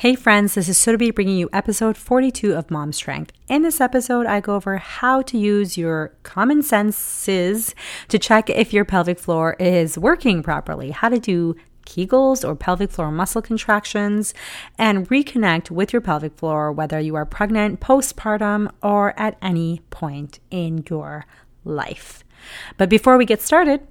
Hey friends, this is Sotobee bringing you episode 42 of Mom Strength. In this episode, I go over how to use your common senses to check if your pelvic floor is working properly, how to do Kegels or pelvic floor muscle contractions, and reconnect with your pelvic floor whether you are pregnant, postpartum, or at any point in your life. But before we get started...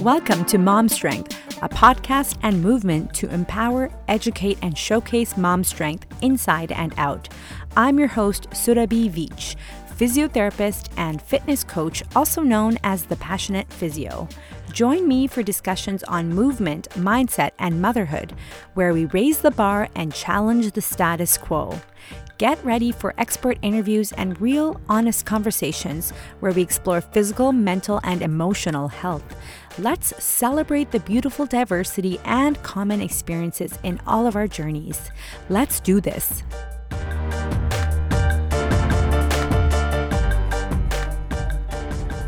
Welcome to Mom Strength, a podcast and movement to empower, educate, and showcase mom strength inside and out. I'm your host, Surabhi Veach, physiotherapist and fitness coach, also known as the Passionate Physio. Join me for discussions on movement, mindset, and motherhood, where we raise the bar and challenge the status quo. Get ready for expert interviews and real, honest conversations where we explore physical, mental, and emotional health. Let's celebrate the beautiful diversity and common experiences in all of our journeys. Let's do this.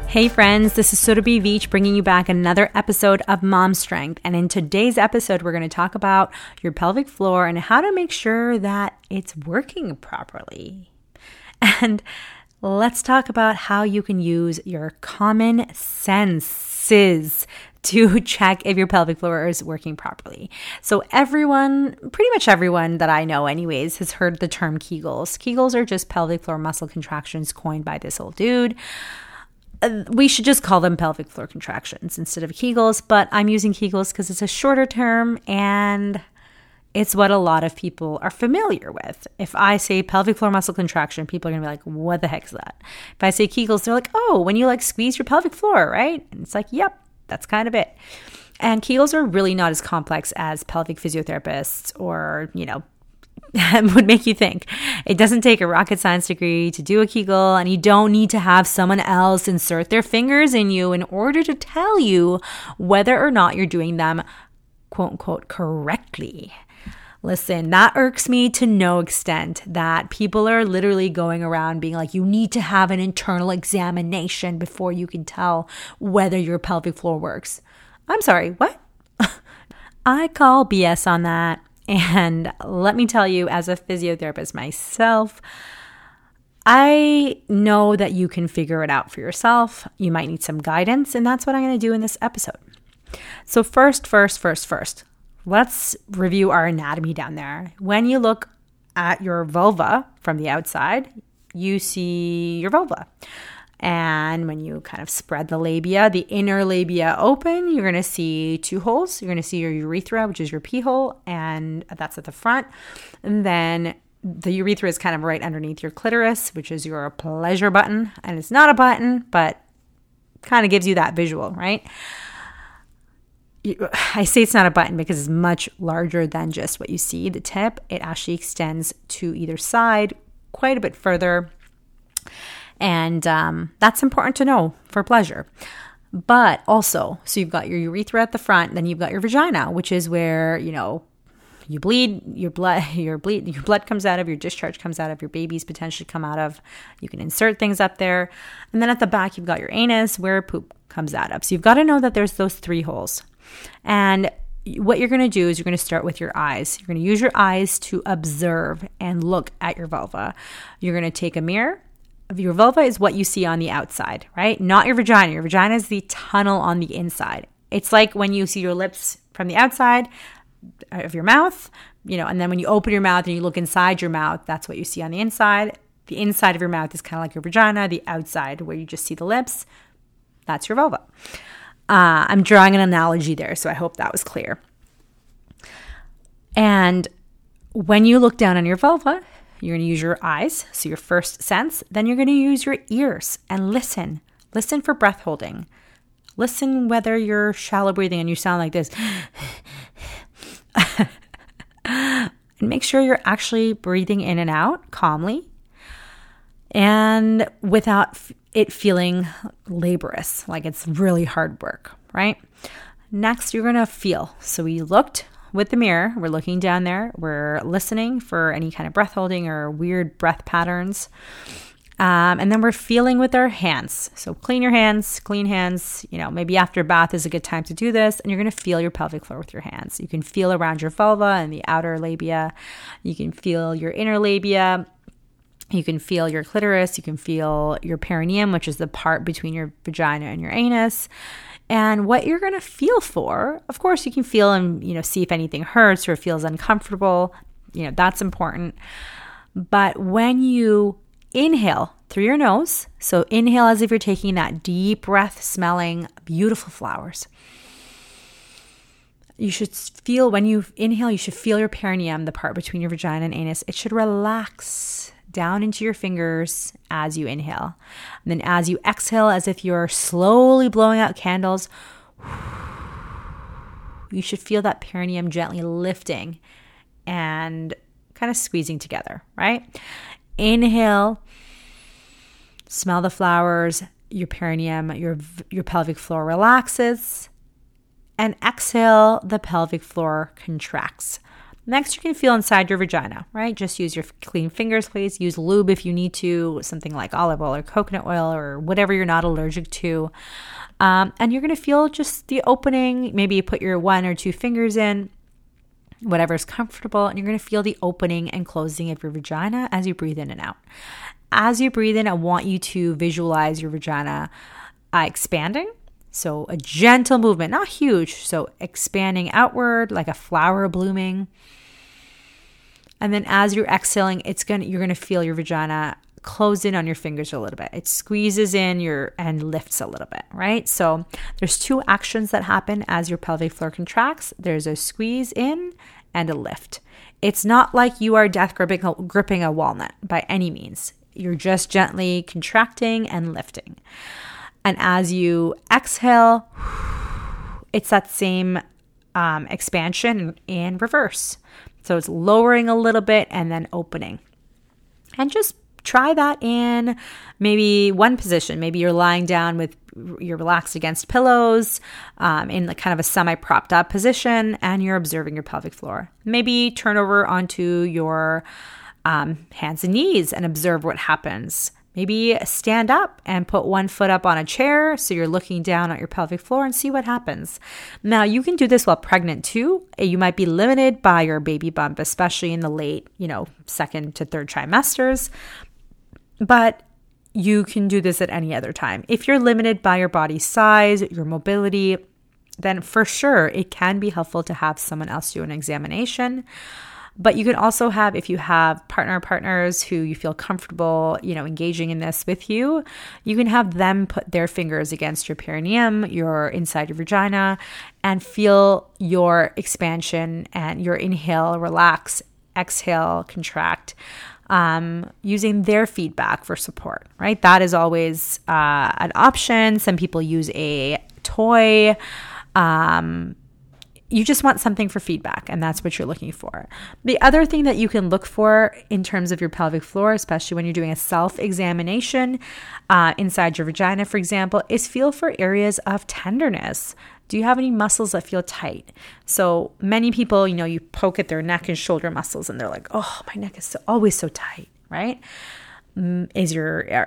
Hey friends, this is Sotobee Veach bringing you back another episode of Mom Strength. And in today's episode, we're going to talk about your pelvic floor and how to make sure that it's working properly. And let's talk about how you can use your common senses to check if your pelvic floor is working properly. So pretty much everyone that I know anyways, has heard the term Kegels. Kegels are just pelvic floor muscle contractions coined by this old dude. We should just call them pelvic floor contractions instead of Kegels, but I'm using Kegels because it's a shorter term and it's what a lot of people are familiar with. If I say pelvic floor muscle contraction, people are going to be like, what the heck is that? If I say Kegels, they're like, oh, when you squeeze your pelvic floor, right? And it's like, yep, that's kind of it. And Kegels are really not as complex as pelvic physiotherapists or, would make you think. It doesn't take a rocket science degree to do a Kegel, and you don't need to have someone else insert their fingers in you in order to tell you whether or not you're doing them, quote unquote, correctly. Listen, that irks me to no extent that people are literally going around being like, you need to have an internal examination before you can tell whether your pelvic floor works. I'm sorry, what? I call BS on that. And let me tell you, as a physiotherapist myself, I know that you can figure it out for yourself. You might need some guidance, and that's what I'm going to do in this episode. So first, let's review our anatomy down there. When you look at your vulva from the outside, you see your vulva. And when you kind of spread the labia, the inner labia open, you're going to see two holes. You're going to see your urethra, which is your pee hole, and that's at the front. And then the urethra is kind of right underneath your clitoris, which is your pleasure button. And it's not a button, but kind of gives you that visual, right? I say it's not a button because it's much larger than just what you see, the tip. It actually extends to either side quite a bit further. And that's important to know for pleasure. But also, so you've got your urethra at the front, then you've got your vagina, which is where, you bleed, your blood comes out of, your discharge comes out of, your babies potentially come out of. You can insert things up there. And then at the back, you've got your anus where poop comes out of. So you've got to know that there's those three holes. And what you're going to do is you're going to start with your eyes. You're going to use your eyes to observe and look at your vulva. You're going to take a mirror. Your vulva is what you see on the outside, right? Not your vagina. Your vagina is the tunnel on the inside. It's like when you see your lips from the outside of your mouth, and then when you open your mouth and you look inside your mouth, that's what you see on the inside. The inside of your mouth is kind of like your vagina. The outside where you just see the lips, that's your vulva. I'm drawing an analogy there, so I hope that was clear. And when you look down on your vulva, you're going to use your eyes, so your first sense. Then you're going to use your ears and listen. Listen for breath holding. Listen whether you're shallow breathing and you sound like this. And make sure you're actually breathing in and out calmly and without it feeling laborious, like it's really hard work, right? Next, you're going to feel. So we looked. With the mirror, we're looking down there, we're listening for any kind of breath holding or weird breath patterns. And then we're feeling with our hands. So clean your hands, clean hands, maybe after a bath is a good time to do this. And you're going to feel your pelvic floor with your hands. You can feel around your vulva and the outer labia. You can feel your inner labia. You can feel your clitoris. You can feel your perineum, which is the part between your vagina and your anus. And what you're going to feel for, of course, you can feel and, see if anything hurts or feels uncomfortable. That's important. But when you inhale through your nose. So inhale as if you're taking that deep breath, smelling beautiful flowers. You should feel, when you inhale, you should feel your perineum, the part between your vagina and anus. It should relax down into your fingers as you inhale. And then as you exhale, as if you're slowly blowing out candles, you should feel that perineum gently lifting and kind of squeezing together, right? Inhale, smell the flowers, your perineum, your pelvic floor relaxes, and exhale, the pelvic floor contracts. Next, you can feel inside your vagina, right? Just use your clean fingers, please. Use lube if you need to, something like olive oil or coconut oil or whatever you're not allergic to. And you're going to feel just the opening. Maybe you put your one or two fingers in, whatever's comfortable, and you're going to feel the opening and closing of your vagina as you breathe in and out. As you breathe in, I want you to visualize your vagina expanding. So a gentle movement, not huge. So expanding outward like a flower blooming. And then as you're exhaling, you're going to feel your vagina close in on your fingers a little bit. It squeezes in and lifts a little bit, right? So there's two actions that happen as your pelvic floor contracts. There's a squeeze in and a lift. It's not like you are death gripping a walnut by any means. You're just gently contracting and lifting. And as you exhale, it's that same expansion in reverse. So it's lowering a little bit and then opening. And just try that in maybe one position. Maybe you're lying down with you're relaxed against pillows in like kind of a semi-propped up position, and you're observing your pelvic floor. Maybe turn over onto your hands and knees and observe what happens. Maybe stand up and put one foot up on a chair so you're looking down at your pelvic floor and see what happens. Now, you can do this while pregnant too. You might be limited by your baby bump, especially in the late, second to third trimesters. But you can do this at any other time. If you're limited by your body's size, your mobility, then for sure it can be helpful to have someone else do an examination. But you can also have, if you have partners who you feel comfortable, engaging in this with you, you can have them put their fingers against your perineum, inside your vagina, and feel your expansion and your inhale, relax, exhale, contract, using their feedback for support, right? That is always an option. Some people use a toy. You just want something for feedback, and that's what you're looking for. The other thing that you can look for in terms of your pelvic floor, especially when you're doing a self-examination inside your vagina, for example, is feel for areas of tenderness. Do you have any muscles that feel tight? So many people, you poke at their neck and shoulder muscles, and they're like, oh, my neck is always so tight, right? Are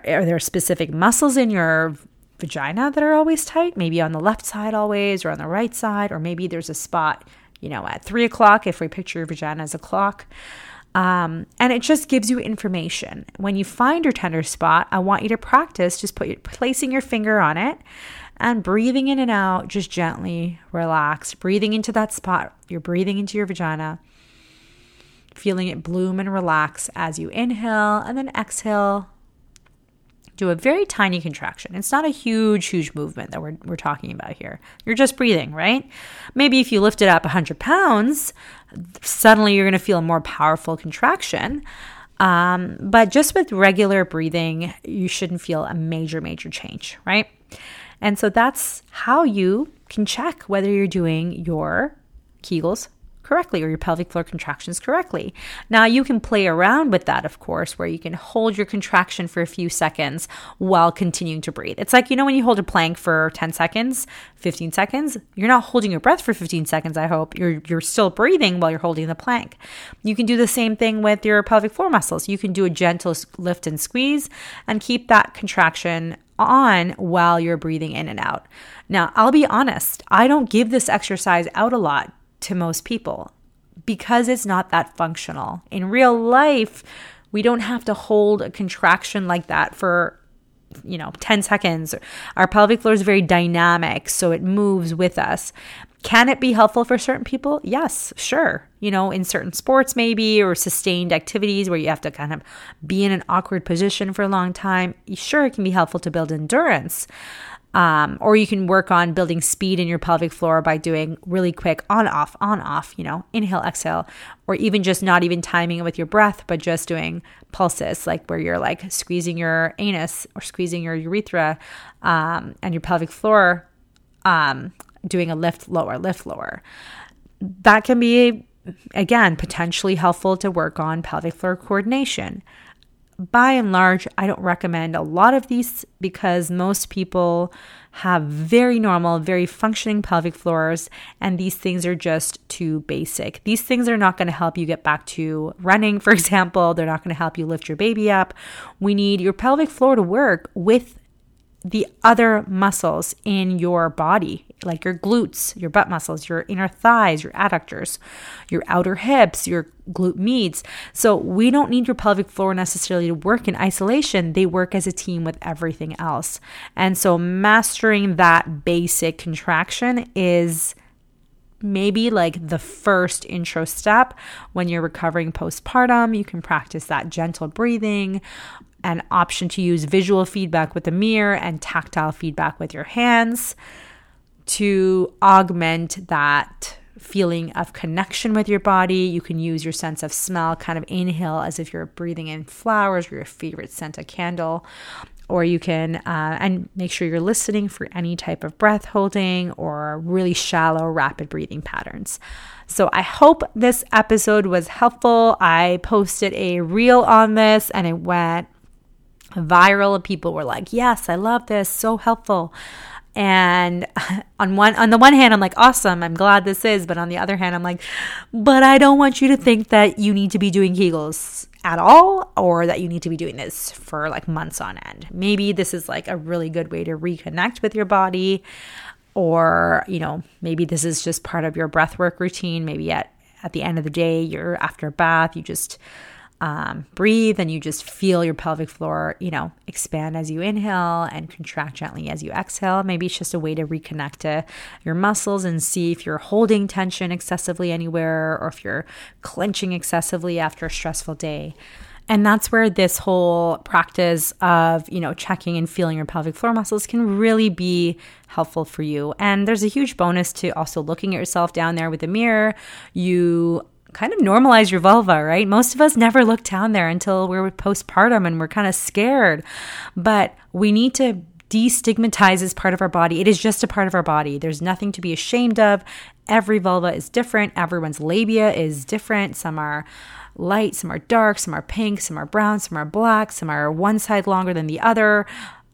there specific muscles in your vagina that are always tight, maybe on the left side always, or on the right side, or maybe there's a spot, at 3 o'clock, if we picture your vagina as a clock. And it just gives you information. When you find your tender spot, I want you to practice just placing your finger on it and breathing in and out, just gently relax, breathing into that spot. You're breathing into your vagina, feeling it bloom and relax as you inhale, and then exhale. Do a very tiny contraction. It's not a huge, huge movement that we're talking about here. You're just breathing, right? Maybe if you lifted up 100 pounds, suddenly you're going to feel a more powerful contraction. But just with regular breathing, you shouldn't feel a major, major change, right? And so that's how you can check whether you're doing your Kegels correctly or your pelvic floor contractions correctly. Now you can play around with that, of course, where you can hold your contraction for a few seconds while continuing to breathe. It's like, you know, when you hold a plank for 10 seconds, 15 seconds, you're not holding your breath for 15 seconds, I hope. You're still breathing while you're holding the plank. You can do the same thing with your pelvic floor muscles. You can do a gentle lift and squeeze and keep that contraction on while you're breathing in and out. Now, I'll be honest, I don't give this exercise out a lot to most people because it's not that functional. In real life, we don't have to hold a contraction like that for 10 seconds. Our pelvic floor is very dynamic, so it moves with us. Can it be helpful for certain people? Yes, sure. In certain sports maybe, or sustained activities where you have to kind of be in an awkward position for a long time. Sure, it can be helpful to build endurance. Or you can work on building speed in your pelvic floor by doing really quick on, off, inhale, exhale, or even just not even timing it with your breath, but just doing pulses, like where you're like squeezing your anus or squeezing your urethra and your pelvic floor, doing a lift, lower. That can be, again, potentially helpful to work on pelvic floor coordination. By and large, I don't recommend a lot of these because most people have very normal, very functioning pelvic floors, and these things are just too basic. These things are not going to help you get back to running, for example. They're not going to help you lift your baby up. We need your pelvic floor to work with the other muscles in your body, like your glutes, your butt muscles, your inner thighs, your adductors, your outer hips, your glute meads. So we don't need your pelvic floor necessarily to work in isolation. They work as a team with everything else. And so mastering that basic contraction is maybe like the first intro step. When you're recovering postpartum, you can practice that gentle breathing, an option to use visual feedback with a mirror and tactile feedback with your hands to augment that feeling of connection with your body. You can use your sense of smell, kind of inhale as if you're breathing in flowers or your favorite scent, a candle. Or you can, and make sure you're listening for any type of breath holding or really shallow, rapid breathing patterns. So I hope this episode was helpful. I posted a reel on this and it went viral. People were like, yes, I love this, so helpful. And on the one hand, I'm like, awesome, I'm glad this is. But on the other hand, I'm like, but I don't want you to think that you need to be doing Kegels at all, or that you need to be doing this for like months on end. Maybe this is like a really good way to reconnect with your body, or, maybe this is just part of your breathwork routine. Maybe at the end of the day, you're after a bath, you just breathe and you just feel your pelvic floor, expand as you inhale and contract gently as you exhale. Maybe it's just a way to reconnect to your muscles and see if you're holding tension excessively anywhere, or if you're clenching excessively after a stressful day. And that's where this whole practice of, checking and feeling your pelvic floor muscles can really be helpful for you. And there's a huge bonus to also looking at yourself down there with a mirror. You kind of normalize your vulva, right? Most of us never look down there until we're postpartum and we're kind of scared. But we need to destigmatize this part of our body. It is just a part of our body. There's nothing to be ashamed of. Every vulva is different. Everyone's labia is different. Some are light, some are dark, some are pink, some are brown, some are black, some are one side longer than the other.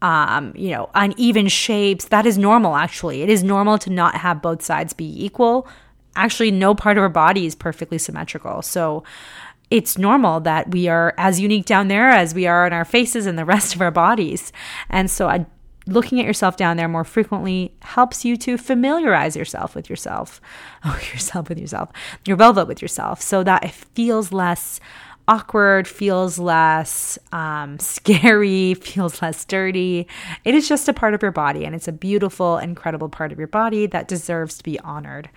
Uneven shapes. That is normal, actually. It is normal to not have both sides be equal. Actually, no part of our body is perfectly symmetrical. So it's normal that we are as unique down there as we are in our faces and the rest of our bodies. And so looking at yourself down there more frequently helps you to familiarize yourself with yourself. Your vulva with yourself, so that it feels less awkward, feels less scary, feels less dirty. It is just a part of your body, and it's a beautiful, incredible part of your body that deserves to be honored.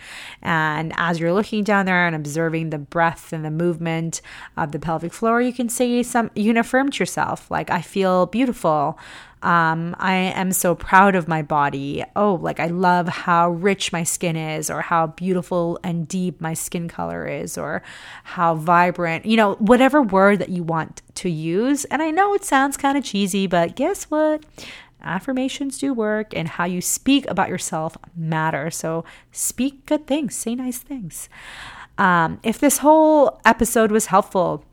And as you're looking down there and observing the breath and the movement of the pelvic floor, you can say you can affirm to yourself, like, I feel beautiful. I am so proud of my body. Oh, like, I love how rich my skin is, or how beautiful and deep my skin color is, or how vibrant, whatever word that you want to use. And I know it sounds kind of cheesy, but guess what? Affirmations do work, and how you speak about yourself matters. So speak good things, say nice things. If this whole episode was helpful,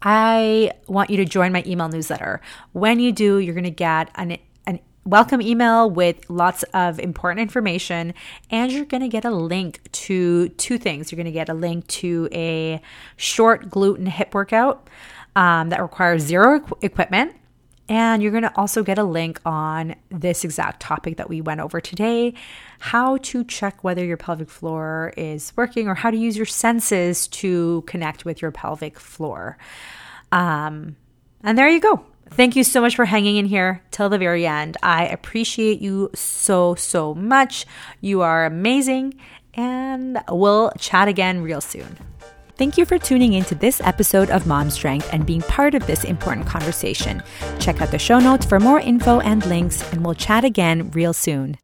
I want you to join my email newsletter. When you do, you're going to get an welcome email with lots of important information, and you're going to get a link to two things. You're going to get a link to a short glute and hip workout that requires zero equipment. And you're going to also get a link on this exact topic that we went over today, how to check whether your pelvic floor is working or how to use your senses to connect with your pelvic floor. And there you go. Thank you so much for hanging in here till the very end. I appreciate you so, so much. You are amazing, and we'll chat again real soon. Thank you for tuning into this episode of Mom Strength and being part of this important conversation. Check out the show notes for more info and links, and we'll chat again real soon.